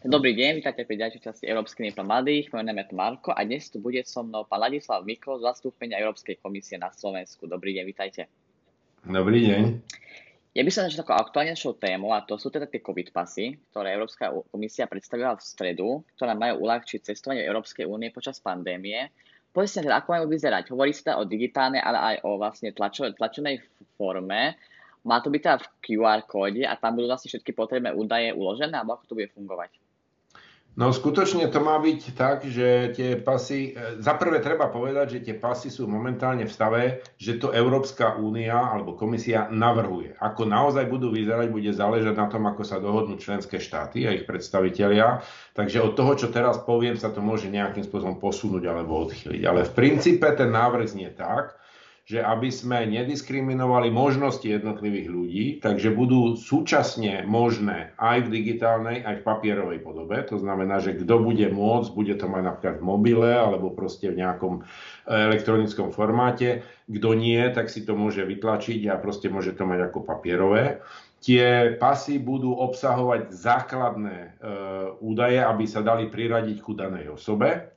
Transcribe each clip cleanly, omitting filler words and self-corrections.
Dobrý deň, vítajte pri ďalšej časti Európskej únie pre mladých. Moje meno je Marko a dnes tu bude so mnou pán Ladislav Mikol z zastúpenia Európskej komisie na Slovensku. Dobrý deň, vítajte. Dobrý deň. Ja by som začal takou aktuálnejšou tému a to sú teda tie COVID pasy, ktoré Európska komisia predstavila v stredu, ktoré majú uľahčiť cestovanie Európskej únie počas pandémie. Povedzte teda, ako majú vyzerať. Hovorí sa teda o digitálnej, ale aj o vlastne tlačenej forme. Má to byť teda v QR kóde a tam budú vlastne všetky potrebné údaje uložené, alebo ako to bude fungovať? No skutočne to má byť tak, že tie pasy, za prvé treba povedať, že tie pasy sú momentálne v stave, že to Európska únia alebo komisia navrhuje. Ako naozaj budú vyzerať, bude záležať na tom, ako sa dohodnú členské štáty a ich predstavitelia. Takže od toho, čo teraz poviem, sa to môže nejakým spôsobom posunúť alebo odchýliť. Ale v princípe ten návrh znie tak, že aby sme nediskriminovali možnosti jednotlivých ľudí, takže budú súčasne možné aj v digitálnej, aj v papierovej podobe. To znamená, že kto bude môcť, bude to mať napríklad v mobile alebo proste v nejakom elektronickom formáte. Kto nie, tak si to môže vytlačiť a proste môže to mať ako papierové. Tie pasy budú obsahovať základné údaje, aby sa dali priradiť ku danej osobe.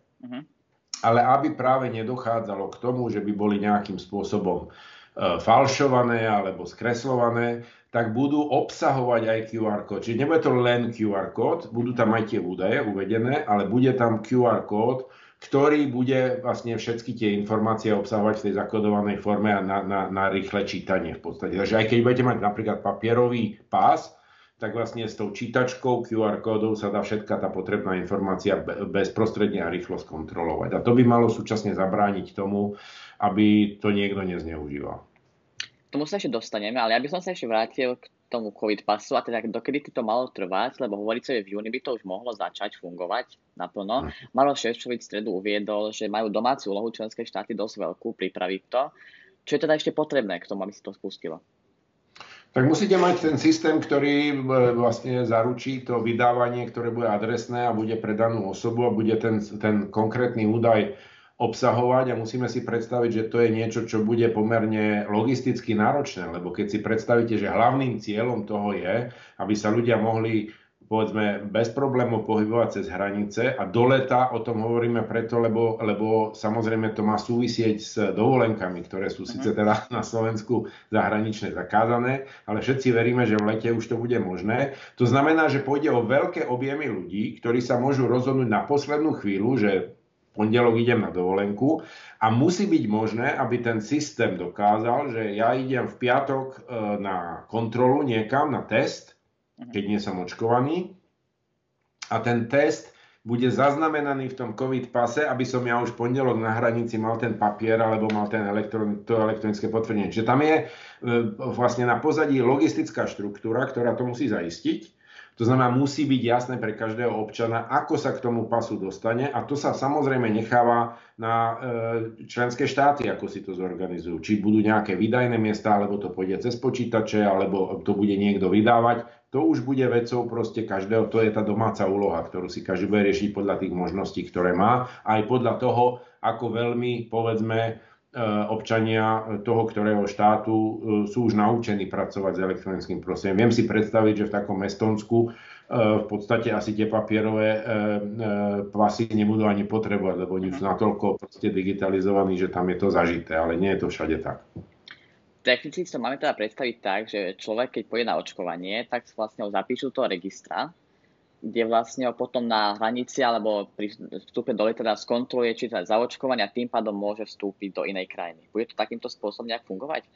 Ale aby práve nedochádzalo k tomu, že by boli nejakým spôsobom falšované alebo skreslované, tak budú obsahovať aj QR kód. Čiže nebude to len QR kód, budú tam aj tie údaje uvedené, ale bude tam QR kód, ktorý bude vlastne všetky tie informácie obsahovať v tej zakodovanej forme a na rýchle čítanie v podstate. Takže aj keď budete mať napríklad papierový pás, tak vlastne s tou čítačkou QR kódov sa dá všetka tá potrebná informácia bezprostredne a rýchlo skontrolovať. A to by malo súčasne zabrániť tomu, aby to niekto nezneužíval. K tomu sa ešte dostaneme, ale ja by som sa ešte vrátil k tomu COVID pasu a teda dokedy to malo trvať, lebo hovorí sa, že v júni by to už mohlo začať fungovať naplno. Malo Šefčovič v stredu uviedol, že majú domácu úlohu členské štáty dosť veľkú pripraviť to. Čo je teda ešte potrebné k tomu, aby sa to spustilo? Tak musíte mať ten systém, ktorý vlastne zaručí to vydávanie, ktoré bude adresné a bude pre danú osobu a bude ten konkrétny údaj obsahovať a musíme si predstaviť, že to je niečo, čo bude pomerne logisticky náročné, lebo keď si predstavíte, že hlavným cieľom toho je, aby sa ľudia mohli povedzme, bez problémov pohybovať cez hranice a do leta o tom hovoríme preto, lebo samozrejme to má súvisieť s dovolenkami, ktoré sú síce teda na Slovensku zahranične zakázané, ale všetci veríme, že v lete už to bude možné. To znamená, že pôjde o veľké objemy ľudí, ktorí sa môžu rozhodnúť na poslednú chvíľu, že pondelok idem na dovolenku a musí byť možné, aby ten systém dokázal, že ja idem v piatok na kontrolu niekam, na test, keď nie som očkovaný. A ten test bude zaznamenaný v tom COVID pase, aby som ja už pondelok na hranici mal ten papier alebo mal ten to elektronické potvrdenie. Čiže tam je vlastne na pozadí logistická štruktúra, ktorá to musí zaistiť. To znamená, musí byť jasné pre každého občana, ako sa k tomu pasu dostane a to sa samozrejme necháva na členské štáty, ako si to zorganizujú. Či budú nejaké výdajné miesta, alebo to pôjde cez počítače, alebo to bude niekto vydávať. To už bude vecou proste každého, to je tá domáca úloha, ktorú si každý bude riešiť podľa tých možností, ktoré má, aj podľa toho, ako veľmi, povedzme, občania toho, ktorého štátu sú už naučení pracovať s elektronickým prostredím. Viem si predstaviť, že v takom Estónsku v podstate asi tie papierové pasy nebudú ani potrebovať, lebo oni sú natoľko proste digitalizovaní, že tam je to zažité, ale nie je to všade tak. Technicky to máme teda predstaviť tak, že človek, keď pôjde na očkovanie, tak vlastne ho zapíšu do registra, kde vlastne ho potom na hranici alebo pri vstupe do leta skontroluje, či je teda zaočkovaný a tým pádom môže vstúpiť do inej krajiny. Bude to takýmto spôsobom nejak fungovať?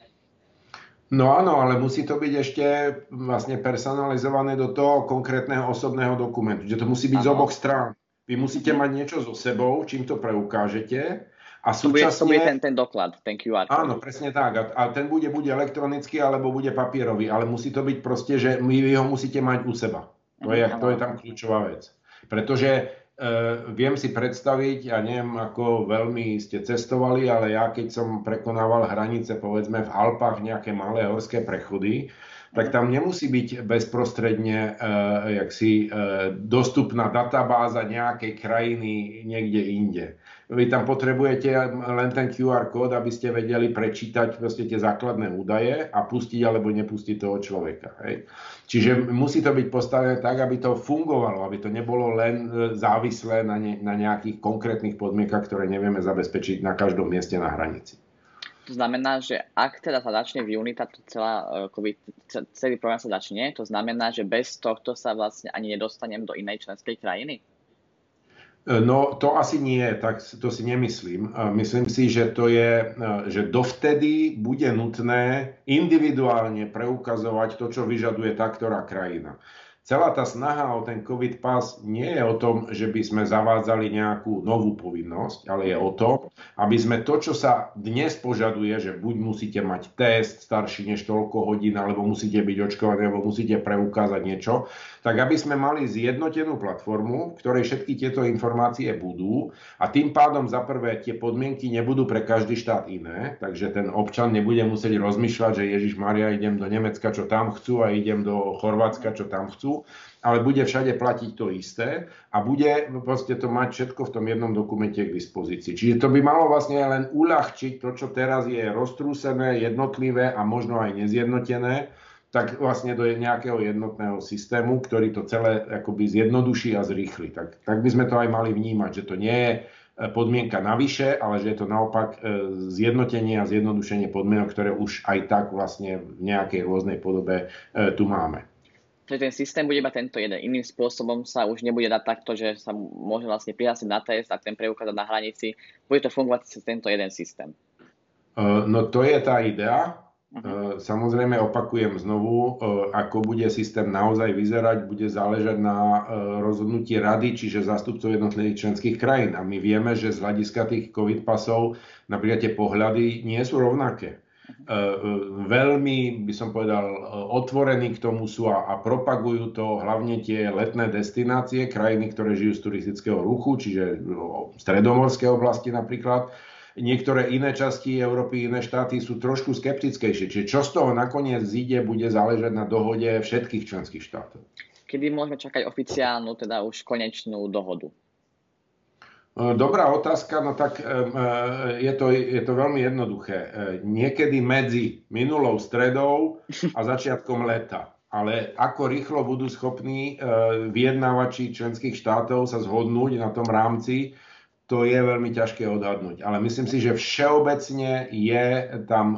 No áno, ale musí to byť ešte vlastne personalizované do toho konkrétneho osobného dokumentu. Že to musí byť z oboch strán. Vy musíte mať niečo so sebou, čím to preukážete. A súčasne... To bude ten doklad, ten QR kód. Áno, presne tak. A ten bude buď elektronický, alebo bude papierový. Ale musí to byť proste, že vy ho musíte mať u seba. To je tam kľúčová vec. Pretože viem si predstaviť, ja neviem, ako veľmi ste cestovali, ale ja keď som prekonával hranice, povedzme v Alpách, nejaké malé horské prechody, tak tam nemusí byť bezprostredne dostupná databáza nejakej krajiny niekde inde. Vy tam potrebujete len ten QR kód, aby ste vedeli prečítať tie základné údaje a pustiť alebo nepustiť toho človeka. Hej. Čiže musí to byť postavené tak, aby to fungovalo, aby to nebolo len závislé na nejakých konkrétnych podmienkach, ktoré nevieme zabezpečiť na každom mieste na hranici. To znamená, že ak teda sa začne v júni táto celý problém sa začne, to znamená, že bez tohto sa vlastne ani nedostanem do inej členskej krajiny? No to asi nie, tak to si nemyslím. Myslím si, že dovtedy bude nutné individuálne preukazovať to, čo vyžaduje tá ktorá krajina. Celá tá snaha o ten COVID pas nie je o tom, že by sme zavádzali nejakú novú povinnosť, ale je o tom, aby sme to, čo sa dnes požaduje, že buď musíte mať test starší než toľko hodín, alebo musíte byť očkovaní, alebo musíte preukázať niečo, tak aby sme mali zjednotenú platformu, v ktorej všetky tieto informácie budú a tým pádom za prvé tie podmienky nebudú pre každý štát iné, takže ten občan nebude musieť rozmýšľať, že Ježišmaria, idem do Nemecka, čo tam chcú a idem do Chorvátska, čo tam chcú, ale bude všade platiť to isté a bude to mať všetko v tom jednom dokumente k dispozícii. Čiže to by malo vlastne len uľahčiť to, čo teraz je roztrúsené, jednotlivé a možno aj nezjednotené, tak vlastne do nejakého jednotného systému, ktorý to celé akoby zjednoduší a zrýchli. Tak by sme to aj mali vnímať, že to nie je podmienka navyše, ale že je to naopak zjednotenie a zjednodušenie podmienok, ktoré už aj tak vlastne v nejakej rôznej podobe tu máme. Že ten systém bude iba tento jeden. Iným spôsobom sa už nebude dať takto, že sa môže vlastne prihlásiť na test a ten preukázať na hranici. Bude to fungovať cez tento jeden systém. No to je tá idea. Samozrejme, opakujem znovu, ako bude systém naozaj vyzerať, bude záležať na rozhodnutí rady, čiže zástupcov jednotlivých členských krajín. A my vieme, že z hľadiska tých COVID pasov napríklad tie pohľady nie sú rovnaké. Veľmi, by som povedal, otvorení k tomu sú a propagujú to hlavne tie letné destinácie, krajiny, ktoré žijú z turistického ruchu, čiže stredomorské oblasti napríklad. Niektoré iné časti Európy, iné štáty sú trošku skeptickejšie. Čiže čo z toho nakoniec zíde, bude záležať na dohode všetkých členských štátov. Kedy môžeme čakať oficiálnu, teda už konečnú dohodu? Dobrá otázka, no tak je to veľmi jednoduché. Niekedy medzi minulou stredou a začiatkom leta. Ale ako rýchlo budú schopní vyjednávači členských štátov sa zhodnúť na tom rámci, to je veľmi ťažké odhadnúť. Ale myslím si, že všeobecne je tam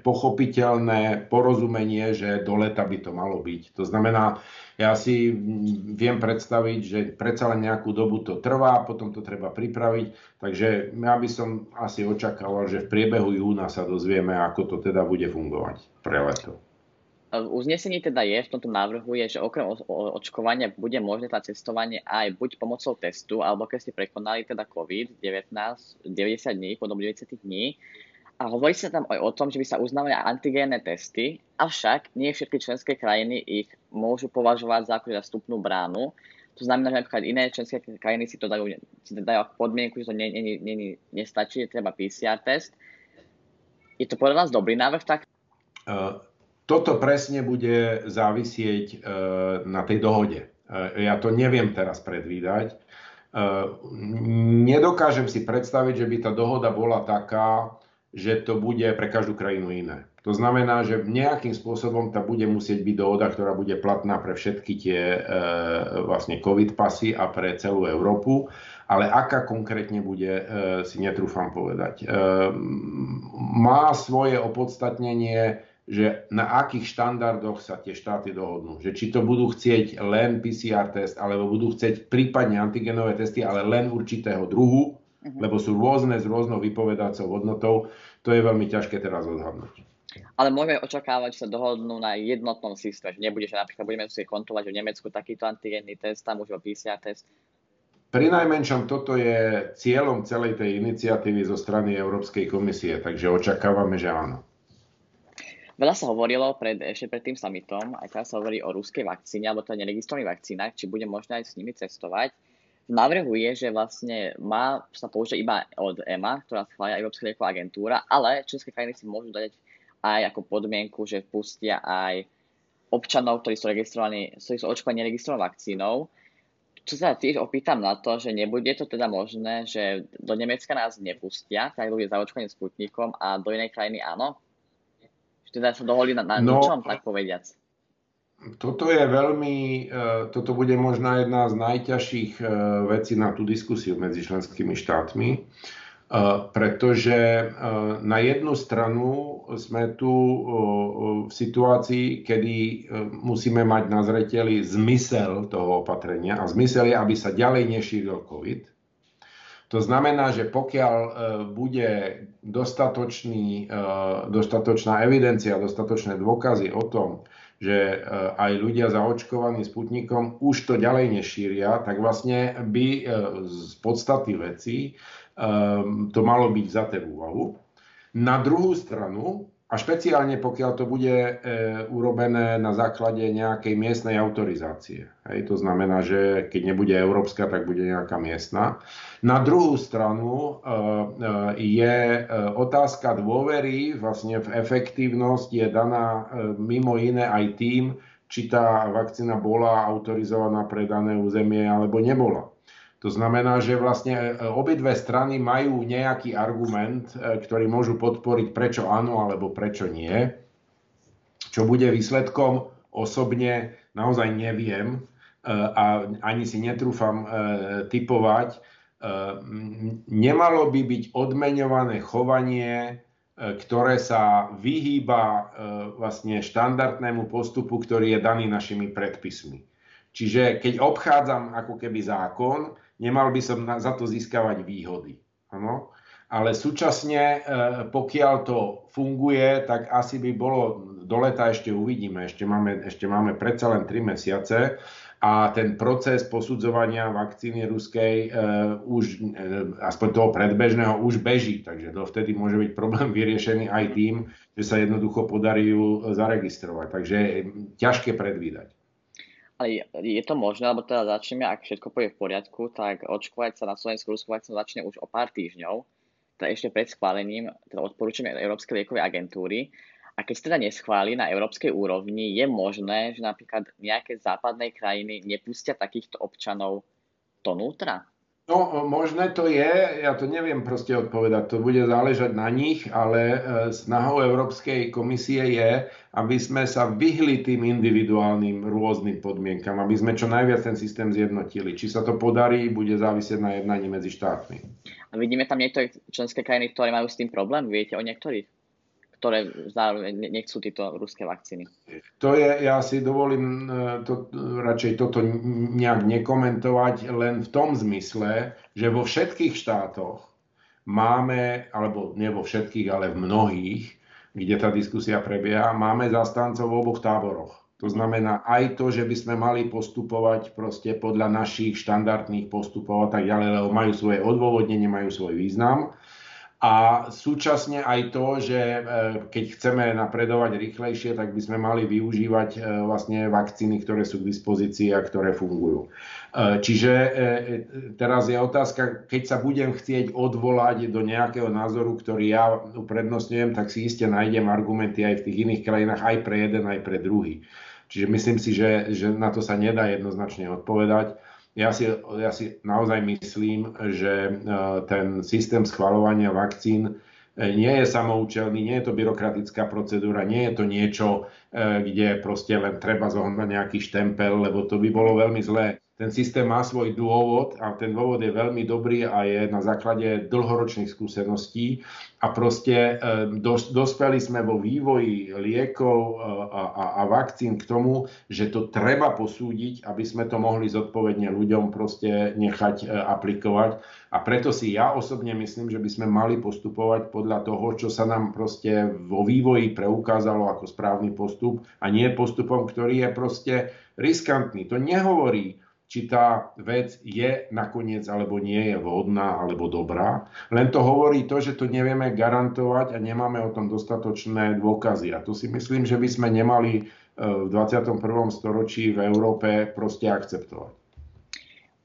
pochopiteľné porozumenie, že do leta by to malo byť. To znamená, ja si viem predstaviť, že predsa len nejakú dobu to trvá, potom to treba pripraviť. Takže ja by som asi očakával, že v priebehu júna sa dozvieme, ako to teda bude fungovať pre leto. V uznesení teda je, v tomto návrhu je, že okrem očkovania bude možné tá cestovanie aj buď pomocou testu, alebo keď ste prekonali teda COVID-19 90 dní, po dobu 90 dní. A hovorí sa tam aj o tom, že by sa uznávali antigénne testy, avšak nie všetky členské krajiny ich môžu považovať za akože vstupnú bránu. To znamená, že napríklad iné členské krajiny si to dajú ako podmienku, že to nestačí, je treba PCR test. Je to podľa vás dobrý návrh? Tak? Toto presne bude závisieť na tej dohode. Ja to neviem teraz predvídať. Nedokážem si predstaviť, že by tá dohoda bola taká, že to bude pre každú krajinu iné. To znamená, že nejakým spôsobom tá bude musieť byť dohoda, ktorá bude platná pre všetky tie vlastne COVID pasy a pre celú Európu. Ale aká konkrétne bude, si netrúfam povedať. Má svoje opodstatnenie, že na akých štandardoch sa tie štáty dohodnú. Že či to budú chcieť len PCR test, alebo budú chcieť prípadne antigenové testy, ale len určitého druhu, lebo sú rôzne s rôznou vypovedacou hodnotou. To je veľmi ťažké teraz odhadnúť. Ale môžeme očakávať, že sa dohodnú na jednotnom systéme. Nebude, že napríklad budeme musieť kontrolovať, že v Nemecku takýto antigenný test, tam už PCR test. Prinajmenšom toto je cieľom celej tej iniciatívy zo strany Európskej komisie, takže očakávame, že áno. Veľa sa hovorilo ešte pred tým summitom, aj teraz sa hovorí o ruskej vakcíne, alebo to neregistrovaných vakcínach, či bude možné aj s nimi cestovať. V návrhu je, že vlastne má sa použiť iba od EMA, ktorá schvália Európska lieková agentúra, ale české krajiny si môžu dať aj ako podmienku, že pustia aj občanov, ktorí sú registrovaní, ktorí sú očkovaní neregistrovanou vakcínou. Čo sa tiež opýtam na to, že nebude to teda možné, že do Nemecka nás nepustia, tak ľudia zaočkovaní Sputnikom a do inej krajiny áno? Že teda sa dohodli na ničom, tak povediac. Toto bude možná jedna z najťažších vecí na tú diskusiu medzi členskými štátmi, pretože na jednu stranu sme tu v situácii, kedy musíme mať na zreteli zmysel toho opatrenia a zmysel je, aby sa ďalej nešíril COVID. To znamená, že pokiaľ bude dostatočná evidencia, dostatočné dôkazy o tom, že aj ľudia zaočkovaní Sputnikom už to ďalej nešíria, tak vlastne by z podstaty veci to malo byť vzaté v úvahu. Na druhú stranu, a špeciálne pokiaľ to bude urobené na základe nejakej miestnej autorizácie. Hej, to znamená, že keď nebude európska, tak bude nejaká miestna. Na druhú stranu je otázka dôvery, vlastne v efektívnosť je daná mimo iné aj tým, či tá vakcína bola autorizovaná pre dané územie alebo nebola. To znamená, že vlastne obidve strany majú nejaký argument, ktorý môžu podporiť prečo áno alebo prečo nie. Čo bude výsledkom, osobne naozaj neviem a ani si netrúfam tipovať. Nemalo by byť odmeňované chovanie, ktoré sa vyhýba vlastne štandardnému postupu, ktorý je daný našimi predpismi. Čiže keď obchádzam ako keby zákon, nemal by som za to získavať výhody. Ano? Ale súčasne, pokiaľ to funguje, tak asi by bolo, do leta ešte uvidíme, ešte máme predsa len 3 mesiace a ten proces posudzovania vakcíny ruskej aspoň toho predbežného, už beží. Takže dovtedy môže byť problém vyriešený aj tým, že sa jednoducho podarí ju zaregistrovať. Takže ťažké predvídať. Ale je to možné, lebo teda začneme, ak všetko pôjde v poriadku, tak očkovať sa na Slovensku ruskou vakcínou začne už o pár týždňov, teda ešte pred schválením, teda odporúčame Európskej liekovej agentúry. A keď sa teda neschváli na európskej úrovni, je možné, že napríklad nejaké západné krajiny nepustia takýchto občanov donútra? No, možné to je, ja to neviem proste odpovedať, to bude záležať na nich, ale snahou Európskej komisie je, aby sme sa vyhli tým individuálnym rôznym podmienkam, aby sme čo najviac ten systém zjednotili. Či sa to podarí, bude závisieť na jednaní medzi štátmi. A vidíme tam niektoré členské krajiny, ktoré majú s tým problém, viete o niektorých, ktoré zároveň nechcú tieto ruské vakcíny? Ja si dovolím radšej toto nejak nekomentovať, len v tom zmysle, že vo všetkých štátoch máme, alebo nie vo všetkých, ale v mnohých, kde tá diskusia prebieha, máme zastancov v oboch táboroch. To znamená aj to, že by sme mali postupovať proste podľa našich štandardných postupov a tak ďalej, lebo majú svoje odôvodnenie, majú svoj význam. A súčasne aj to, že keď chceme napredovať rýchlejšie, tak by sme mali využívať vlastne vakcíny, ktoré sú k dispozícii a ktoré fungujú. Čiže teraz je otázka, keď sa budem chcieť odvolať do nejakého názoru, ktorý ja uprednostňujem, tak si iste nájdem argumenty aj v tých iných krajinách, aj pre jeden, aj pre druhý. Čiže myslím si, že na to sa nedá jednoznačne odpovedať. Ja si naozaj myslím, že ten systém schvaľovania vakcín nie je samoučelný, nie je to byrokratická procedúra, nie je to niečo, kde proste len treba zohnať nejaký štempel, lebo to by bolo veľmi zlé. Ten systém má svoj dôvod a ten dôvod je veľmi dobrý a je na základe dlhoročných skúseností a proste dospeli sme vo vývoji liekov a vakcín k tomu, že to treba posúdiť, aby sme to mohli zodpovedne ľuďom proste nechať aplikovať. A preto si ja osobne myslím, že by sme mali postupovať podľa toho, čo sa nám proste vo vývoji preukázalo ako správny postup a nie postupom, ktorý je proste riskantný. To nehovorí, či tá vec je nakoniec alebo nie je vhodná alebo dobrá. Len to hovorí to, že to nevieme garantovať a nemáme o tom dostatočné dôkazy. A tu si myslím, že by sme nemali v 21. storočí v Európe proste akceptovať.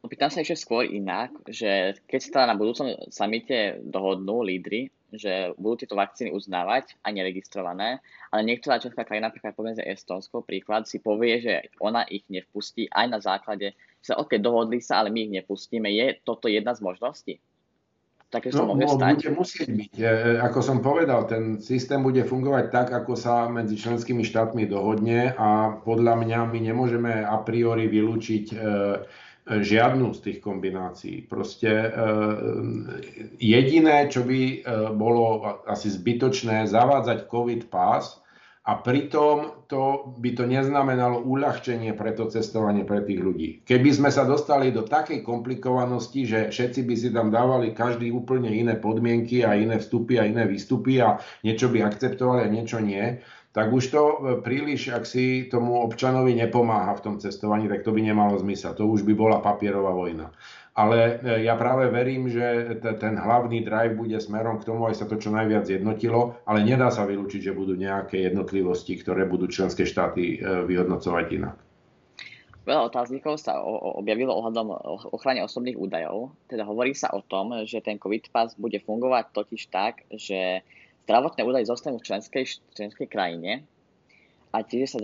Opýtam sa ešte skôr inak, že keď sa na budúcom samite dohodnú lídri že budú tieto vakcíny uznávať a neregistrované, ale niektorá členská krajina, napríklad povedzme Estónsko, príklad, si povie, že ona ich nevpustí aj na základe, že OK, dohodli sa, ale my ich nepustíme. Je toto jedna z možností? Také sa môže stať? Bude musieť byť. Ako som povedal, ten systém bude fungovať tak, ako sa medzi členskými štátmi dohodne a podľa mňa my nemôžeme a priori vylúčiť žiadnu z tých kombinácií. Proste jediné, čo by bolo asi zbytočné, zavádzať COVID pas a pritom to by to neznamenalo uľahčenie pre to cestovanie pre tých ľudí. Keby sme sa dostali do takej komplikovanosti, že všetci by si tam dávali každý úplne iné podmienky a iné vstupy a iné výstupy a niečo by akceptovali a niečo nie, tak už to príliš, ak si tomu občanovi nepomáha v tom cestovaní, tak to by nemalo zmysel. To už by bola papierová vojna. Ale ja práve verím, že ten hlavný drive bude smerom k tomu, aj sa to čo najviac zjednotilo, ale nedá sa vylúčiť, že budú nejaké jednotlivosti, ktoré budú členské štáty vyhodnocovať inak. Veľa otáznikov sa objavilo ohľadom ochrany osobných údajov. Teda hovorí sa o tom, že ten COVID pas bude fungovať totiž tak, že zdravotné údaje zostanú v členskej krajine a tiež sa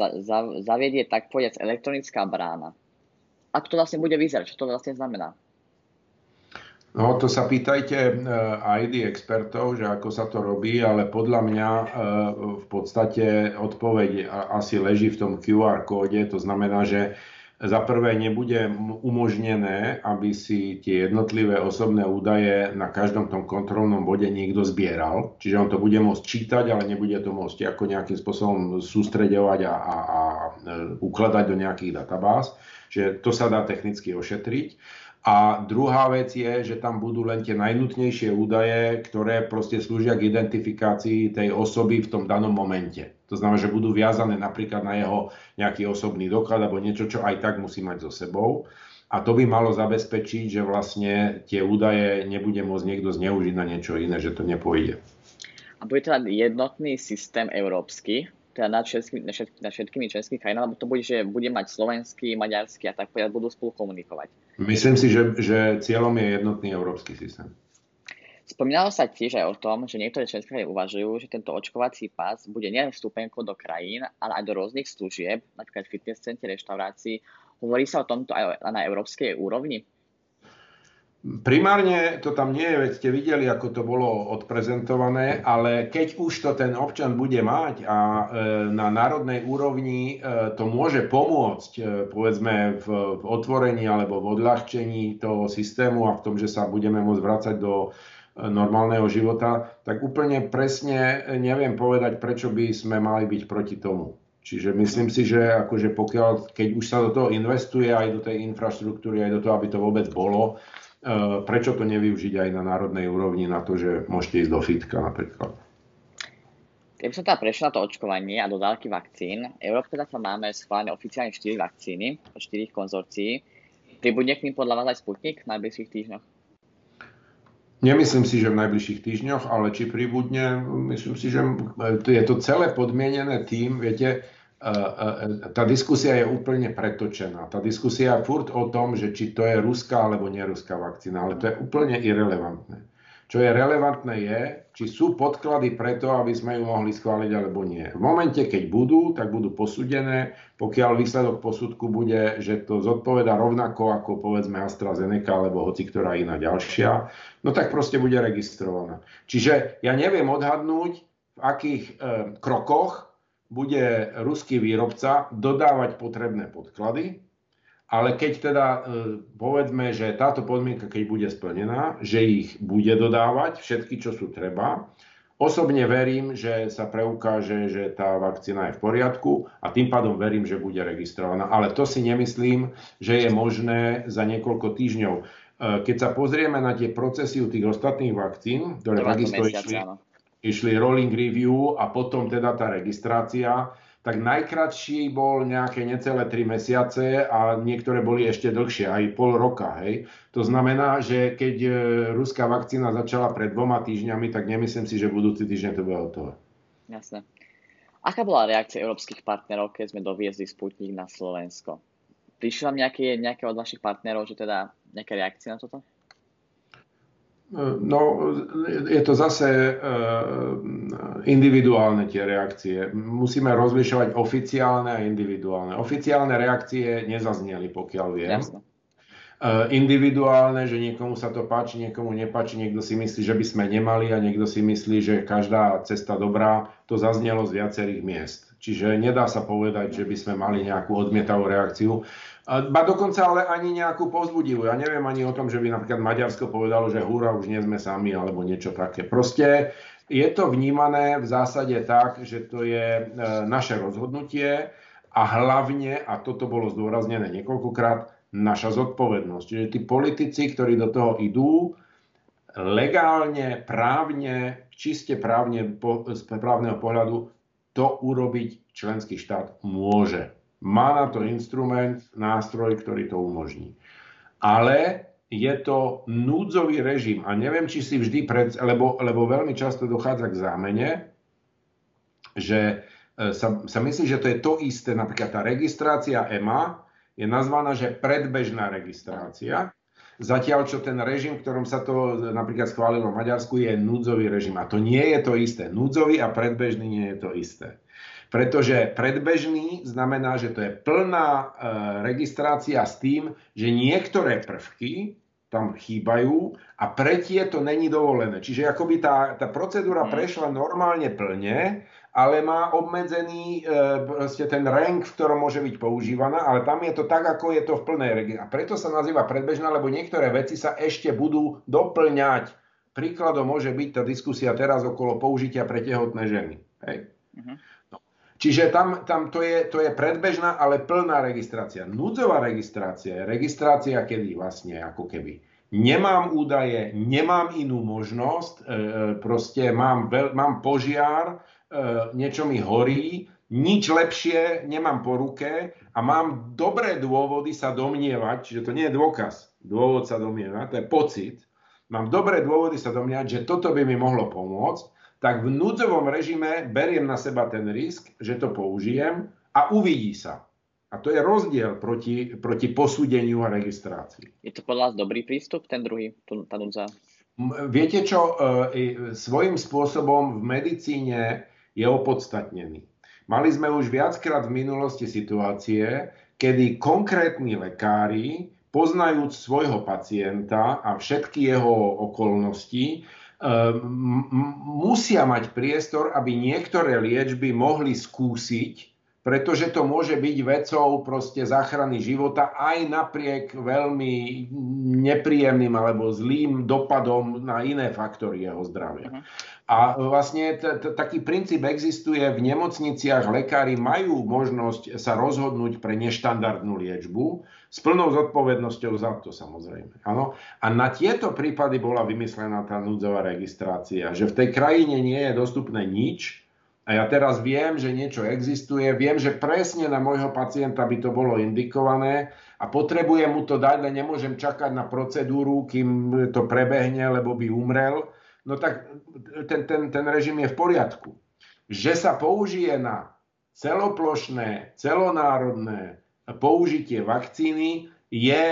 zaviedie tak povedať elektronická brána. Ako to vlastne bude vyzerať? Čo to vlastne znamená? No, to sa pýtajte ID expertov, že ako sa to robí, ale podľa mňa v podstate odpoveď asi leží v tom QR kóde. To znamená, že za prvé nebude umožnené, aby si tie jednotlivé osobné údaje na každom tom kontrolnom bode niekto zbieral. Čiže on to bude môcť čítať, ale nebude to môcť ako nejakým spôsobom sústreďovať a ukladať do nejakých databáz. Čiže to sa dá technicky ošetriť. A druhá vec je, že tam budú len tie najnutnejšie údaje, ktoré proste slúžia k identifikácii tej osoby v tom danom momente. To znamená, že budú viazané napríklad na jeho nejaký osobný doklad alebo niečo, čo aj tak musí mať so sebou. A to by malo zabezpečiť, že vlastne tie údaje nebude môcť niekto zneužiť na niečo iné, že to nepôjde. A bude teda jednotný systém európsky, teda na všetkými českými krajinami, lebo to bude, že bude mať slovenský, maďarský a tak povedať, budú spolu komunikovať. Myslím si, že cieľom je jednotný európsky systém. Spomínalo sa tiež aj o tom, že niektoré české krajiny uvažujú, že tento očkovací pás bude nielen vstupenkou do krajín, ale aj do rôznych služieb, napríklad fitness center, reštaurácií. Hovorí sa o tomto aj na európskej úrovni? Primárne to tam nie je, veď ste videli, ako to bolo odprezentované, ale keď už to ten občan bude mať a na národnej úrovni to môže pomôcť, povedzme, v otvorení alebo v odľahčení toho systému a v tom, že sa budeme môcť vracať do normálneho života, tak úplne presne neviem povedať, prečo by sme mali byť proti tomu. Čiže myslím si, že akože pokiaľ, keď už sa do toho investuje aj do tej infraštruktúry, aj do toho, aby to vôbec bolo, prečo to nevyužiť aj na národnej úrovni na to, že môžete ísť do fitka napríklad? Keď som teda prešiel na to očkovanie a dodávky vakcín, Európe teda sa máme schválené oficiálne 4 vakcíny, 4 konzorcií. Pribudne k nim podľa vás aj Sputnik v najbližších týždňoch? Nemyslím si, že v najbližších týždňoch, ale či pribudne, myslím si, že je to celé podmienené tým, viete, tá diskusia je úplne pretočená. Tá diskusia je furt o tom, že či to je ruská alebo neruská vakcína, ale to je úplne irelevantné. Čo je relevantné je, či sú podklady preto, aby sme ju mohli schváliť alebo nie. V momente, keď budú, tak budú posúdené, pokiaľ výsledok posudku bude, že to zodpoveda rovnako ako povedzme AstraZeneca alebo hoci ktorá iná ďalšia, no tak proste bude registrovaná. Čiže ja neviem odhadnúť, v akých krokoch bude ruský výrobca dodávať potrebné podklady, ale keď teda povedzme, že táto podmienka, keď bude splnená, že ich bude dodávať všetky, čo sú treba, osobne verím, že sa preukáže, že tá vakcína je v poriadku a tým pádom verím, že bude registrovaná. Ale to si nemyslím, že je možné za niekoľko týždňov. Keď sa pozrieme na tie procesy u tých ostatných vakcín, ktoré takisto išli rolling review a potom teda tá registrácia, tak najkratší bol nejaké necelé 3 mesiace a niektoré boli ešte dlhšie, aj pol roka. Hej. To znamená, že keď ruská vakcína začala pred 2 týždňami, tak nemyslím si, že budúci týždeň to bude hotové. Jasné. Aká bola reakcia európskych partnerov, keď sme doviezli Sputnik na Slovensko? Prišli vám nejaké od vašich partnerov, že teda nejaká reakcia na toto? No, je to zase individuálne tie reakcie. Musíme rozlišovať oficiálne a individuálne. Oficiálne reakcie nezazneli, pokiaľ viem. Jasne. Individuálne, že niekomu sa to páči, niekomu nepáči, niekto si myslí, že by sme nemali a niekto si myslí, že každá cesta dobrá, to zaznelo z viacerých miest. Čiže nedá sa povedať, že by sme mali nejakú odmietavú reakciu. Ba dokonca ale ani nejakú povzbudivú. Ja neviem ani o tom, že by napríklad Maďarsko povedalo, že hurá, už nie sme sami, alebo niečo také. Proste je to vnímané v zásade tak, že to je naše rozhodnutie a hlavne, a toto bolo zdôraznené niekoľkokrát, naša zodpovednosť. Čiže tí politici, ktorí do toho idú, legálne, právne, čiste právne, z právneho pohľadu, to urobiť členský štát môže. Má na to instrument, nástroj, ktorý to umožní. Ale je to núdzový režim a neviem, či si vždy lebo veľmi často dochádza k zámene, že sa myslí, že to je to isté. Napríklad tá registrácia EMA je nazvaná, že predbežná registrácia, zatiaľ čo ten režim, v ktorom sa to napríklad schválilo v Maďarsku, je núdzový režim. A to nie je to isté. Núdzový a predbežný nie je to isté. Pretože predbežný znamená, že to je plná registrácia s tým, že niektoré prvky tam chýbajú a pretie to není dovolené. Čiže akoby tá procedúra prešla normálne plne, ale má obmedzený ten rank, v ktorom môže byť používaná, ale tam je to tak, ako je to v plnej registrácii. A preto sa nazýva predbežná, lebo niektoré veci sa ešte budú doplňať. Príkladom môže byť tá diskusia teraz okolo použitia pre tehotné ženy. Hej. Mhm. Čiže tam to je predbežná, ale plná registrácia. Núdzová registrácia je registrácia, kedy vlastne ako keby nemám údaje, nemám inú možnosť, proste mám požiar, niečo mi horí, nič lepšie nemám po ruke a mám dobré dôvody sa domnievať, čiže to nie je dôkaz, dôvod sa domnievať, to je pocit, mám dobré dôvody sa domnievať, že toto by mi mohlo pomôcť, tak v núdzovom režime beriem na seba ten risk, že to použijem a uvidí sa. A to je rozdiel proti posúdeniu a registrácii. Je to podľa vás dobrý prístup, ten druhý? Tá núdza? Viete čo, svojím spôsobom v medicíne je opodstatnený. Mali sme už viackrát v minulosti situácie, kedy konkrétni lekári, poznajúc svojho pacienta a všetky jeho okolnosti, musia mať priestor, aby niektoré liečby mohli skúsiť, pretože to môže byť vecou proste záchrany života aj napriek veľmi nepríjemným alebo zlým dopadom na iné faktory jeho zdravia. A vlastne taký princíp existuje v nemocniciach. Lekári majú možnosť sa rozhodnúť pre neštandardnú liečbu, s plnou zodpovednosťou za to, samozrejme. Áno. A na tieto prípady bola vymyslená tá núdzová registrácia, že v tej krajine nie je dostupné nič a ja teraz viem, že niečo existuje, viem, že presne na môjho pacienta by to bolo indikované a potrebujem mu to dať, ale nemôžem čakať na procedúru, kým to prebehne, lebo by umrel. No tak ten režim je v poriadku. Že sa použije na celoplošné, celonárodné použitie vakcíny je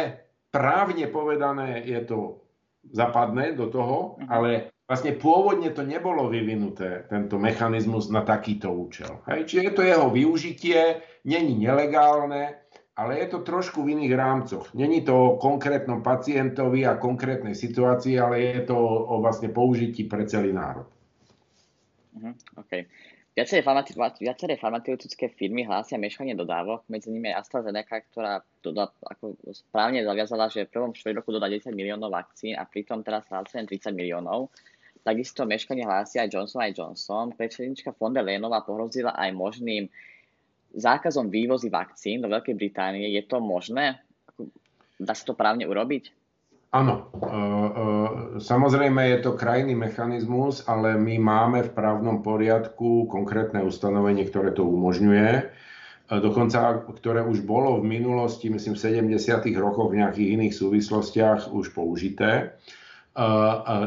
právne povedané, je to zapadné do toho, ale vlastne pôvodne to nebolo vyvinuté, tento mechanizmus na takýto účel. Hej? Čiže je to jeho využitie, není nelegálne, ale je to trošku v iných rámcoch. Není to o konkrétnom pacientovi a konkrétnej situácii, ale je to o vlastne použití pre celý národ. OK. Viaceré farmaceutické firmy hlásia meškanie dodávok, medzi nimi je AstraZeneca, ktorá správne zaviazala, že v prvom štvrť roku dodá 10 miliónov vakcín a pritom teraz hlásia len 30 miliónov. Takisto meškanie hlásia aj Johnson. Predsednička von der Leyenová pohrozila aj možným zákazom vývozy vakcín do Veľkej Británie. Je to možné? Dá sa to právne urobiť? Áno, samozrejme je to krajný mechanizmus, ale my máme v právnom poriadku konkrétne ustanovenie, ktoré to umožňuje. Dokonca, ktoré už bolo v minulosti, myslím v 70. rokoch v nejakých iných súvislostiach už použité.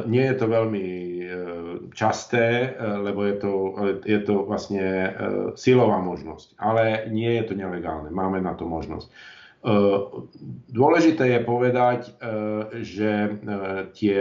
Nie je to veľmi časté, lebo je to vlastne silová možnosť, ale nie je to nelegálne, máme na to možnosť. Dôležité je povedať, že tie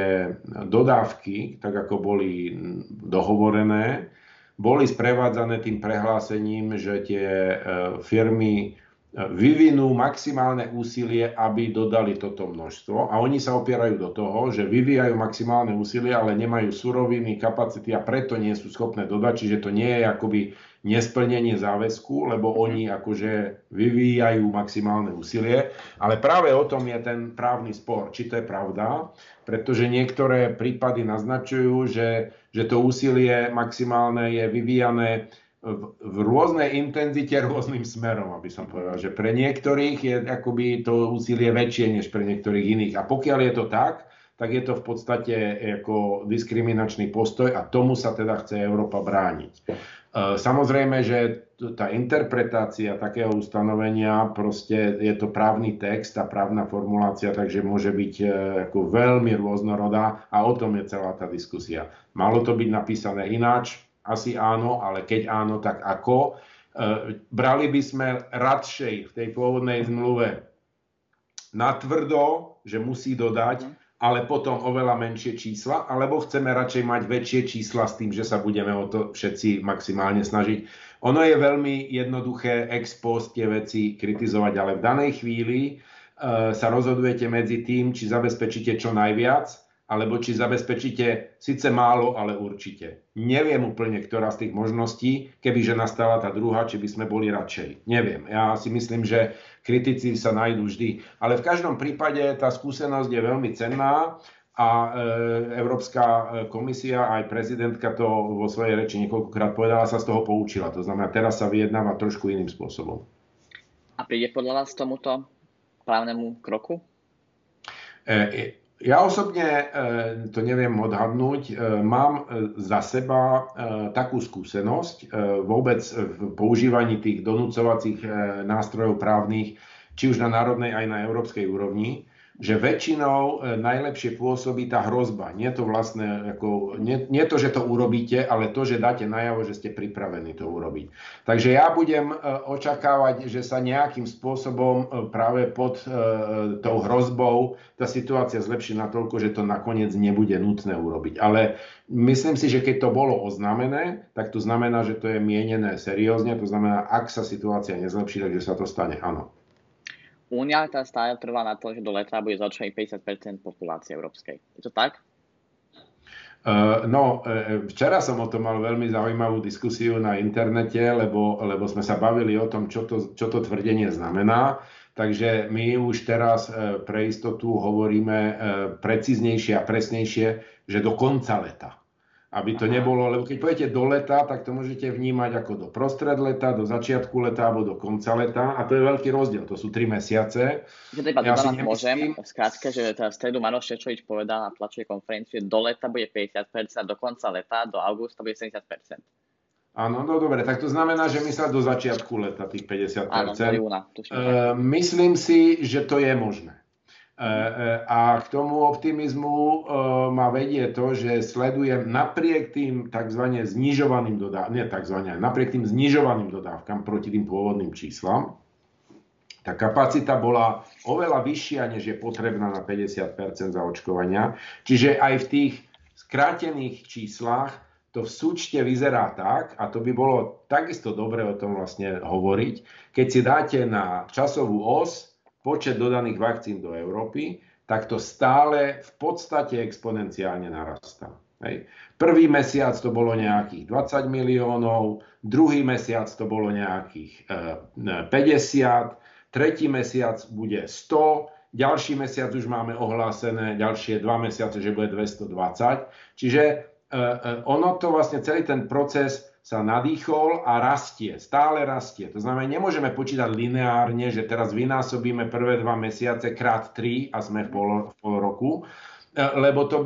dodávky, tak ako boli dohovorené, boli sprevádzané tým prehlásením, že tie firmy vyvinú maximálne úsilie, aby dodali toto množstvo. A oni sa opierajú do toho, že vyvíjajú maximálne úsilie, ale nemajú suroviny, kapacity a preto nie sú schopné dodať. Čiže to nie je akoby nesplnenie záväzku, lebo oni akože vyvíjajú maximálne úsilie. Ale práve o tom je ten právny spor, či to je pravda, pretože niektoré prípady naznačujú, že to úsilie maximálne je vyvíjané v rôznej intenzite, rôznym smerom, aby som povedal, že pre niektorých je akoby to úsilie väčšie než pre niektorých iných. A pokiaľ je to tak, tak je to v podstate ako diskriminačný postoj a tomu sa teda chce Európa brániť. Samozrejme, že tá interpretácia takého ustanovenia, proste je to právny text a právna formulácia, takže môže byť ako veľmi rôznorodá a o tom je celá tá diskusia. Malo to byť napísané ináč? Asi áno, ale keď áno, tak ako? Brali by sme radšej v tej pôvodnej zmluve natvrdo, že musí dodať, ale potom oveľa menšie čísla, alebo chceme radšej mať väčšie čísla s tým, že sa budeme o to všetci maximálne snažiť. Ono je veľmi jednoduché ex post tie veci kritizovať, ale v danej chvíli sa rozhodujete medzi tým, či zabezpečíte čo najviac, alebo či zabezpečíte síce málo, ale určite. Neviem úplne, ktorá z tých možností, kebyže nastala tá druhá, či by sme boli radšej. Neviem. Ja si myslím, že kritici sa nájdú vždy. Ale v každom prípade tá skúsenosť je veľmi cenná a Európska komisia aj prezidentka to vo svojej reči niekoľkokrát povedala, sa z toho poučila. To znamená, teraz sa vyjednáva trošku iným spôsobom. A príde podľa vás tomuto právnemu kroku? Ja osobne to neviem odhadnúť. Mám za seba takú skúsenosť vôbec v používaní tých donúcovacích nástrojov právnych, či už na národnej, aj na európskej úrovni, že väčšinou najlepšie pôsobí tá hrozba. Nie to vlastne, ako, nie to, že to urobíte, ale to, že dáte najavo, že ste pripravení to urobiť. Takže ja budem očakávať, že sa nejakým spôsobom práve pod tou hrozbou tá situácia zlepší natoľko, že to nakoniec nebude nutné urobiť. Ale myslím si, že keď to bolo oznámené, tak to znamená, že to je mienené seriózne. To znamená, ak sa situácia nezlepší, takže sa to stane. Áno. Únia tá stále trvá na to, že do leta bude zaočkovať 50% populácie európskej. Je to tak? Včera som o tom mal veľmi zaujímavú diskusiu na internete, lebo sme sa bavili o tom, čo to tvrdenie znamená. Takže my už teraz pre istotu hovoríme precíznejšie a presnejšie, že do konca leta. Aby to nebolo, lebo keď poviete do leta, tak to môžete vnímať ako do prostred leta, do začiatku leta alebo do konca leta. A to je veľký rozdiel, to sú 3 mesiace. Že to iba dodaná môžem, v skratke, že teda v stredu Maroš Šefčovič povedal na tlačovej konferencii, do leta bude 50%, do konca leta, do augusta bude 70%. Áno, no dobre, tak to znamená, že my sa do začiatku leta tých 50%. Áno, do júna. Myslím si, že to je možné. A k tomu optimizmu ma vedie to, že sledujem napriek tým znižovaným dodávkam proti tým pôvodným číslam. Tá kapacita bola oveľa vyššia, než je potrebná na 50% zaočkovania. Čiže aj v tých skrátených číslach to v súčte vyzerá tak, a to by bolo takisto dobre o tom vlastne hovoriť, keď si dáte na časovú os počet dodaných vakcín do Európy, tak to stále v podstate exponenciálne narastá. Hej. Prvý mesiac to bolo nejakých 20 miliónov, druhý mesiac to bolo nejakých 50, tretí mesiac bude 100, ďalší mesiac už máme ohlásené, ďalšie 2 mesiace, že bude 220. Čiže ono to vlastne celý ten proces sa nadýchol a rastie, stále rastie. To znamená, nemôžeme počítať lineárne, že teraz vynásobíme prvé 2 mesiace krát 3 a sme v pol roku, lebo to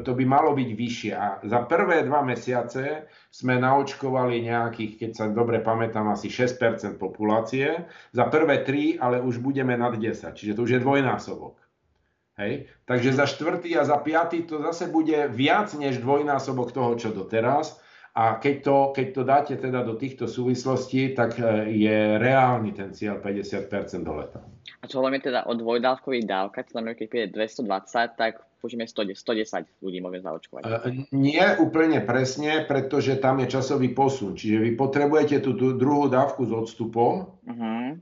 by malo byť vyššie. A za prvé 2 mesiace sme naočkovali nejakých, keď sa dobre pamätám, asi 6% populácie. Za prvé 3, ale už budeme nad 10, čiže to už je dvojnásobok. Hej. Takže za 4. a za 5. to zase bude viac než dvojnásobok toho, čo doteraz. A keď to dáte teda do týchto súvislostí, tak je reálny ten cieľ 50% do leta. A čo hovoríme teda o dvojdávkových dávkach, znamená, keď príde 220, tak môžeme 110 ľudí môžeme zaočkovať? Nie úplne presne, pretože tam je časový posun. Čiže vy potrebujete tú druhú dávku s odstupom. Uh-huh.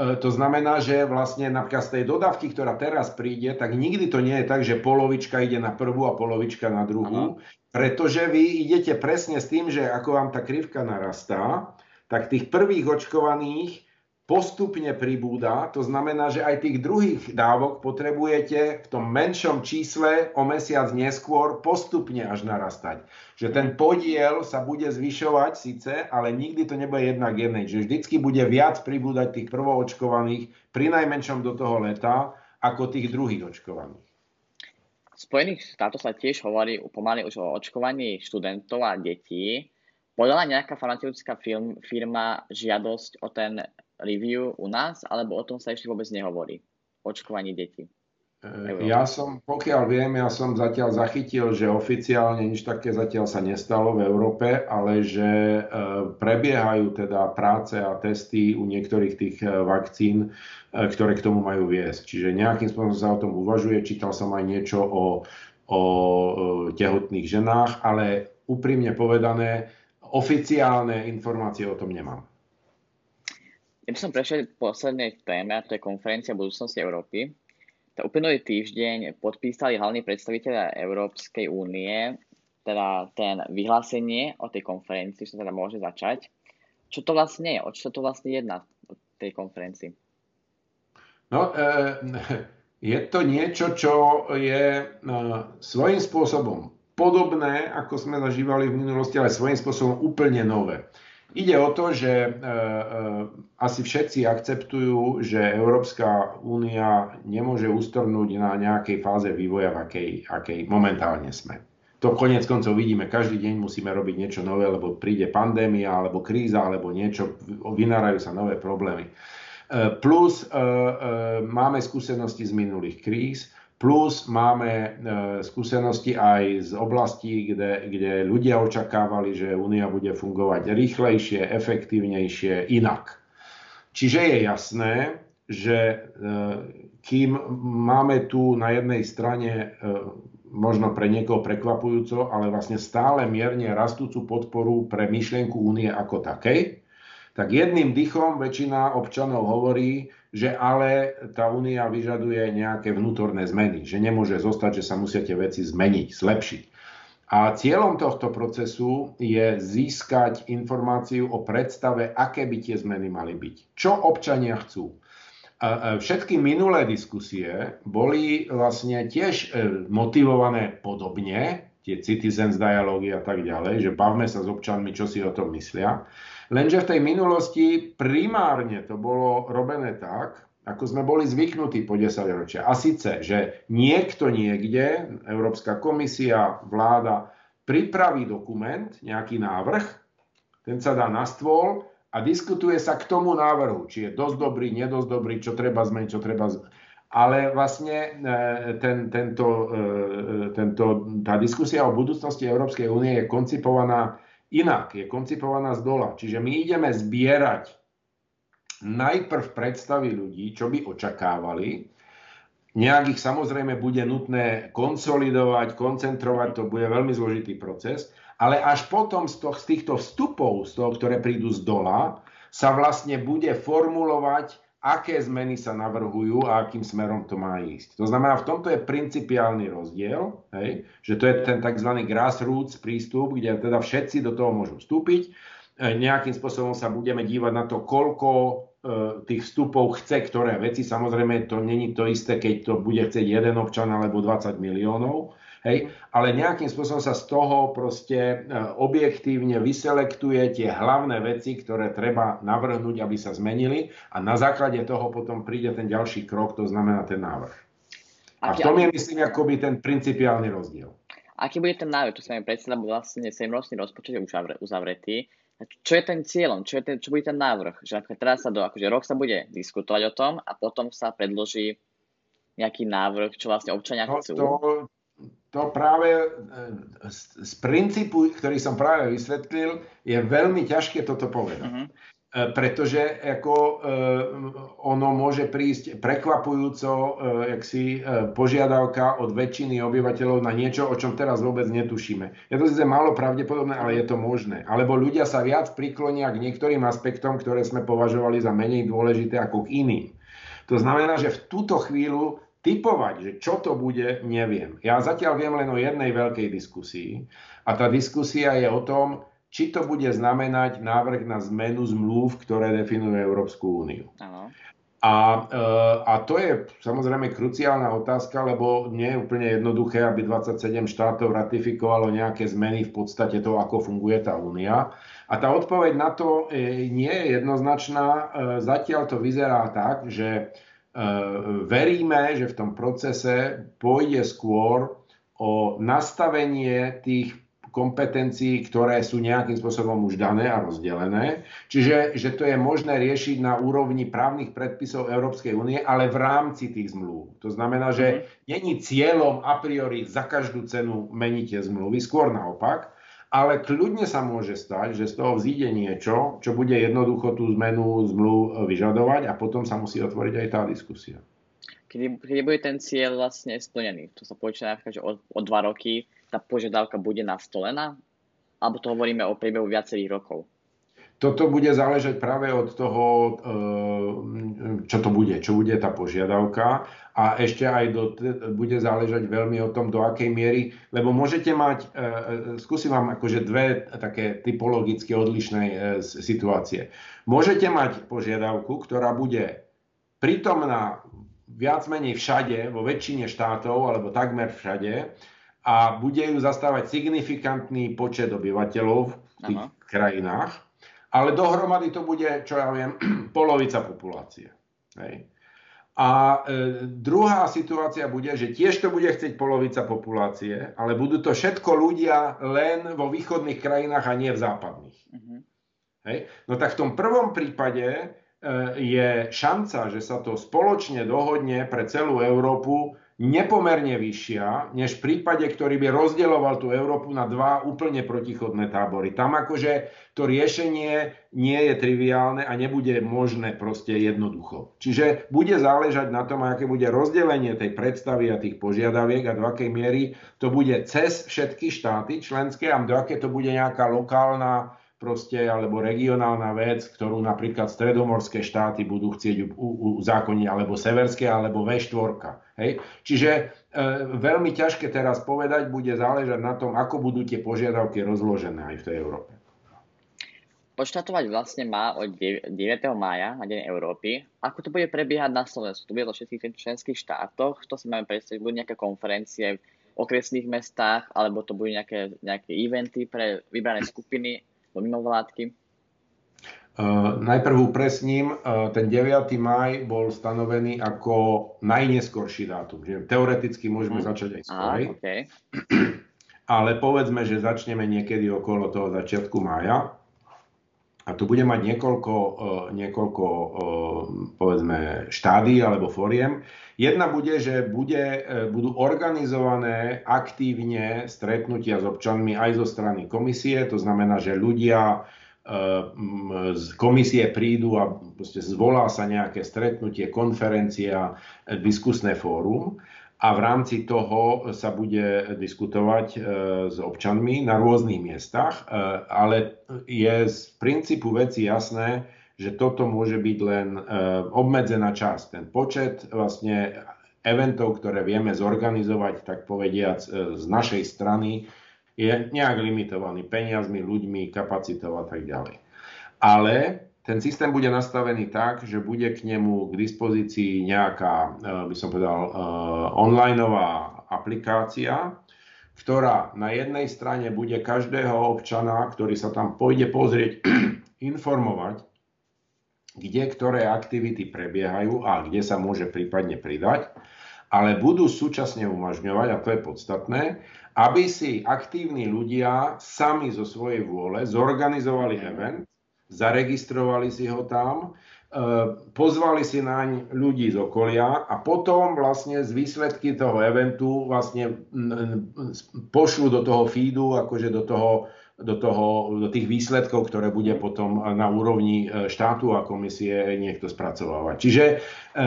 To znamená, že vlastne napríklad z tej dodávky, ktorá teraz príde, tak nikdy to nie je tak, že polovička ide na prvú a polovička na druhú, pretože vy idete presne s tým, že ako vám tá krivka narastá, tak tých prvých očkovaných postupne pribúda, to znamená, že aj tých druhých dávok potrebujete v tom menšom čísle o mesiac neskôr postupne až narastať. Že ten podiel sa bude zvyšovať síce, ale nikdy to nebude jedna k jednej. Že vždycky bude viac pribúdať tých prvoočkovaných, pri najmenšom do toho leta, ako tých druhých očkovaných. V Spojených štátoch sa tiež hovorí pomaly už o očkovaní študentov a detí. Podala nejaká farmaceutická firma žiadosť o ten review u nás, alebo o tom sa ešte vôbec nehovorí? Očkovanie detí. Ja som zatiaľ zachytil, že oficiálne nič také zatiaľ sa nestalo v Európe, ale že prebiehajú teda práce a testy u niektorých tých vakcín, ktoré k tomu majú viesť. Čiže nejakým spôsobom sa o tom uvažuje. Čítal som aj niečo o tehotných ženách, ale úprimne povedané, oficiálne informácie o tom nemám. Ja by som prešiel k poslednej téme, a to je Konferencia budúcnosti Európy. Tá uplynulý týždeň podpísali hlavní predstavitelia Európskej únie, teda ten vyhlásenie o tej konferencii, čo sa teda môže začať. Čo to vlastne je? O čo to vlastne jedná o tej konferencii? No, je to niečo, čo je svojím spôsobom podobné, ako sme zažívali v minulosti, ale svojím spôsobom úplne nové. Ide o to, že asi všetci akceptujú, že Európska únia nemôže ustornúť na nejakej fáze vývoja, v akej momentálne sme. To konec koncov vidíme, každý deň musíme robiť niečo nové, lebo príde pandémia, alebo kríza, alebo niečo, vynárajú sa nové problémy. Plus máme skúsenosti z minulých kríz, plus máme skúsenosti aj z oblastí, kde ľudia očakávali, že Únia bude fungovať rýchlejšie, efektívnejšie, inak. Čiže je jasné, že kým máme tu na jednej strane možno pre niekoho prekvapujúco, ale vlastne stále mierne rastúcu podporu pre myšlienku Únie ako takej, tak jedným dychom väčšina občanov hovorí, že ale tá únia vyžaduje nejaké vnútorné zmeny, že nemôže zostať, že sa musia tie veci zmeniť, zlepšiť. A cieľom tohto procesu je získať informáciu o predstave, aké by tie zmeny mali byť. Čo občania chcú? Všetky minulé diskusie boli vlastne tiež motivované podobne, tie citizens dialógy a tak ďalej, že bavme sa s občanmi, čo si o tom myslia. Lenže v tej minulosti primárne to bolo robené tak, ako sme boli zvyknutí po 10 ročia. A síce, že niekto niekde, Európska komisia, vláda, pripraví dokument, nejaký návrh, ten sa dá na stôl a diskutuje sa k tomu návrhu, či je dosť dobrý, nedosť dobrý, čo treba zmeniť, Ale vlastne tá diskusia o budúcnosti Európskej únie je koncipovaná inak, je koncipovaná zdola. Čiže my ideme zbierať najprv predstavy ľudí, čo by očakávali. Nejak ich samozrejme bude nutné konsolidovať, koncentrovať, to bude veľmi zložitý proces. Ale až potom z týchto vstupov, ktoré prídu zdola, sa vlastne bude formulovať, aké zmeny sa navrhujú a akým smerom to má ísť. To znamená, v tomto je principiálny rozdiel, hej, že to je ten tzv. Grassroots prístup, kde teda všetci do toho môžu vstúpiť. Nejakým spôsobom sa budeme dívať na to, koľko tých vstupov chce, ktoré veci. Samozrejme, to není to isté, keď to bude chcieť jeden občan alebo 20 miliónov. Hej, ale nejakým spôsobom sa z toho proste objektívne vyselektuje tie hlavné veci, ktoré treba navrhnúť, aby sa zmenili a na základe toho potom príde ten ďalší krok, to znamená ten návrh. A v tom je, myslím, akoby ten principiálny rozdiel. Aký bude ten návrh? To sa mi predstavila, bo vlastne 7-ročný rozpočet je uzavretý. Čo je ten cieľom? Čo bude ten návrh? Že napríklad teraz rok sa bude diskutovať o tom a potom sa predloží nejaký návrh, čo vlastne občania chcú. to práve z princípu, ktorý som práve vysvetlil, je veľmi ťažké toto povedať. Pretože ako ono môže prísť prekvapujúco požiadavka od väčšiny obyvateľov na niečo, o čom teraz vôbec netušíme. Je to síce málo pravdepodobné, ale je to možné. Alebo ľudia sa viac priklonia k niektorým aspektom, ktoré sme považovali za menej dôležité ako k iným. To znamená, že v túto chvíľu tipovať, že čo to bude, neviem. Ja zatiaľ viem len o jednej veľkej diskusii a tá diskusia je o tom, či to bude znamenať návrh na zmenu zmlúv, ktoré definujú Európsku úniu. Áno. A to je samozrejme kruciálna otázka, lebo nie je úplne jednoduché, aby 27 štátov ratifikovalo nejaké zmeny v podstate toho, ako funguje tá únia. A tá odpoveď na to nie je jednoznačná. Zatiaľ to vyzerá tak, že veríme, že v tom procese pôjde skôr o nastavenie tých kompetencií, ktoré sú nejakým spôsobom už dané a rozdelené. Čiže že to je možné riešiť na úrovni právnych predpisov Európskej únie, ale v rámci tých zmluv. To znamená, že není cieľom a priori za každú cenu meniť tie zmluvy, skôr naopak, ale kľudne sa môže stať, že z toho vzíde niečo, čo bude jednoducho tú zmenu zmluv vyžadovať a potom sa musí otvoriť aj tá diskusia. Kedy bude ten cieľ vlastne splnený? To sa počíta napríklad, že o 2 roky tá požiadavka bude nastolená? Alebo to hovoríme o priebehu viacerých rokov? Toto bude záležať práve od toho, čo to bude, tá požiadavka. A ešte aj bude záležať veľmi o tom, do akej miery, lebo môžete mať, skúsim vám akože dve také typologicky odlišné situácie. Môžete mať požiadavku, ktorá bude prítomná viac menej všade, vo väčšine štátov, alebo takmer všade, a bude ju zastávať signifikantný počet obyvateľov v tých krajinách, ale dohromady to bude, čo ja viem, polovica populácie. Hej. A druhá situácia bude, že tiež to bude chcieť polovica populácie, ale budú to všetko ľudia len vo východných krajinách a nie v západných. Hej. No tak v tom prvom prípade je šanca, že sa to spoločne dohodne pre celú Európu nepomerne vyššia, než v prípade, ktorý by rozdeľoval tú Európu na dva úplne protichodné tábory. Tam akože to riešenie nie je triviálne a nebude možné proste jednoducho. Čiže bude záležať na tom, aké bude rozdelenie tej predstavy a tých požiadaviek a do akej miery to bude cez všetky štáty členské a do aké to bude nejaká lokálna proste, alebo regionálna vec, ktorú napríklad stredomorské štáty budú chcieť uzákoniť, alebo severské, alebo V4. Hej? Čiže veľmi ťažké teraz povedať, bude záležať na tom, ako budú tie požiadavky rozložené aj v tej Európe. Odštartovať vlastne má od 9. mája na Deň Európy. Ako to bude prebiehať na Slovensku? To bude vo všetkých členských štátoch. To si máme predstaviť, budú nejaké konferencie v okresných mestách, alebo to budú nejaké eventy pre vybrané skupiny, mimovládky? Najprv upresním, ten 9. máj bol stanovený ako najneskorší dátum. Že teoreticky môžeme začať aj skôr. Okay. Ale povedzme, že začneme niekedy okolo toho začiatku mája. A tu bude mať niekoľko povedzme štádií alebo fóriem. Jedna bude, že budú organizované aktívne stretnutia s občanmi aj zo strany komisie. To znamená, že ľudia z komisie prídu a proste zvolá sa nejaké stretnutie, konferencia, diskusné fórum. A v rámci toho sa bude diskutovať s občanmi na rôznych miestach, ale je z princípu veci jasné, že toto môže byť len obmedzená časť. Ten počet vlastne eventov, ktoré vieme zorganizovať, tak povediac, z našej strany, je nejak limitovaný peniazmi, ľuďmi, kapacitou a tak ďalej. Ale ten systém bude nastavený tak, že bude k nemu k dispozícii nejaká, by som povedal, onlineová aplikácia, ktorá na jednej strane bude každého občana, ktorý sa tam pôjde pozrieť, informovať, kde ktoré aktivity prebiehajú a kde sa môže prípadne pridať, ale budú súčasne umožňovať, a to je podstatné, aby si aktívni ľudia sami zo svojej vôle zorganizovali event, zaregistrovali si ho tam, pozvali si naň ľudí z okolia a potom vlastne z výsledky toho eventu vlastne pošlu do toho feedu, akože do tých výsledkov, ktoré bude potom na úrovni štátu a komisie niekto spracovávať. Čiže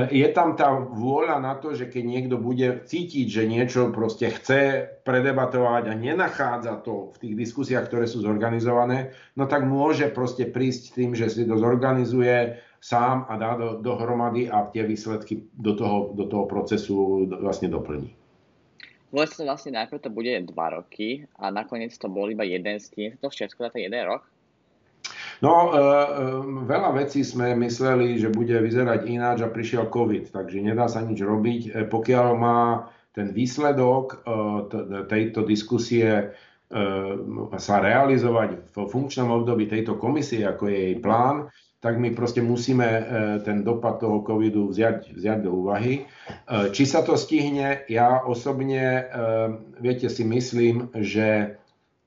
je tam tá vôľa na to, že keď niekto bude cítiť, že niečo proste chce predebatovať a nenachádza to v tých diskusiách, ktoré sú zorganizované, no tak môže proste prísť tým, že si to zorganizuje sám a dá dohromady a tie výsledky do toho procesu vlastne doplní. Vlastne najprv to bude 2 roky a nakoniec to bol iba jeden z tých, to všetko za ten 1 rok? No, veľa vecí sme mysleli, že bude vyzerať ináč a prišiel COVID, takže nedá sa nič robiť. Pokiaľ má ten výsledok tejto diskusie sa realizovať v funkčnom období tejto komisie, ako je jej plán, tak my proste musíme ten dopad toho covidu vziať do úvahy. Či sa to stihne, ja osobne, viete, si myslím, že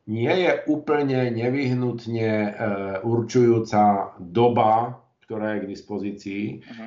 nie je úplne nevyhnutne určujúca doba, ktorá je k dispozícii,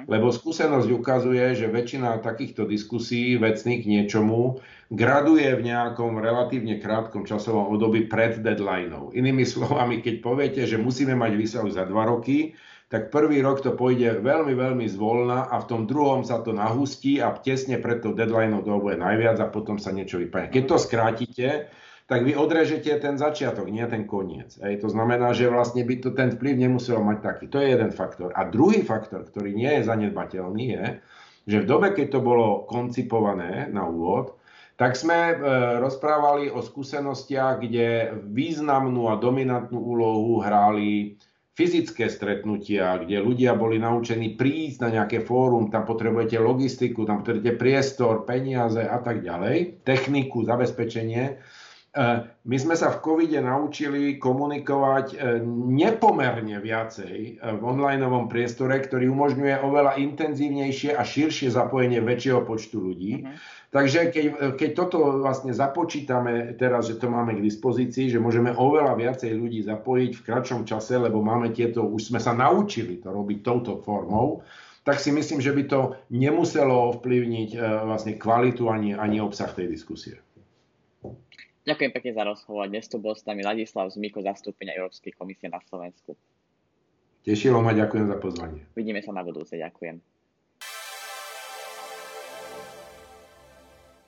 lebo skúsenosť ukazuje, že väčšina takýchto diskusí vecných k niečomu graduje v nejakom relatívne krátkom časovom období pred deadlineou. Inými slovami, keď poviete, že musíme mať výsledok za 2 roky, tak prvý rok to pôjde veľmi, veľmi zvoľna a v tom druhom sa to nahustí a tesne pred tou deadlineou to bude najviac a potom sa niečo vypadne. Keď to skrátite, tak vy odrežete ten začiatok, nie ten koniec. To znamená, že vlastne by to ten vplyv nemusel mať taký. To je jeden faktor. A druhý faktor, ktorý nie je zanedbateľný, je, že v dobe, keď to bolo koncipované na úvod, tak sme rozprávali o skúsenostiach, kde významnú a dominantnú úlohu hráli fyzické stretnutia, kde ľudia boli naučení prísť na nejaké fórum, tam potrebujete logistiku, tam potrebujete priestor, peniaze a tak ďalej, techniku, zabezpečenie. My sme sa v covide naučili komunikovať nepomerne viacej v onlineovom priestore, ktorý umožňuje oveľa intenzívnejšie a širšie zapojenie väčšieho počtu ľudí. Takže keď toto vlastne započítame teraz, že to máme k dispozícii, že môžeme oveľa viacej ľudí zapojiť v kratšom čase, lebo máme už sme sa naučili to robiť touto formou, tak si myslím, že by to nemuselo ovplyvniť vlastne kvalitu ani obsah tej diskusie. Ďakujem pekne za rozhovor. Dnes tu bol s nami Ladislav Mikol, zastúpenia Európskej komisie na Slovensku. Tešilo ma, ďakujem za pozvanie. Vidíme sa na budúce, ďakujem.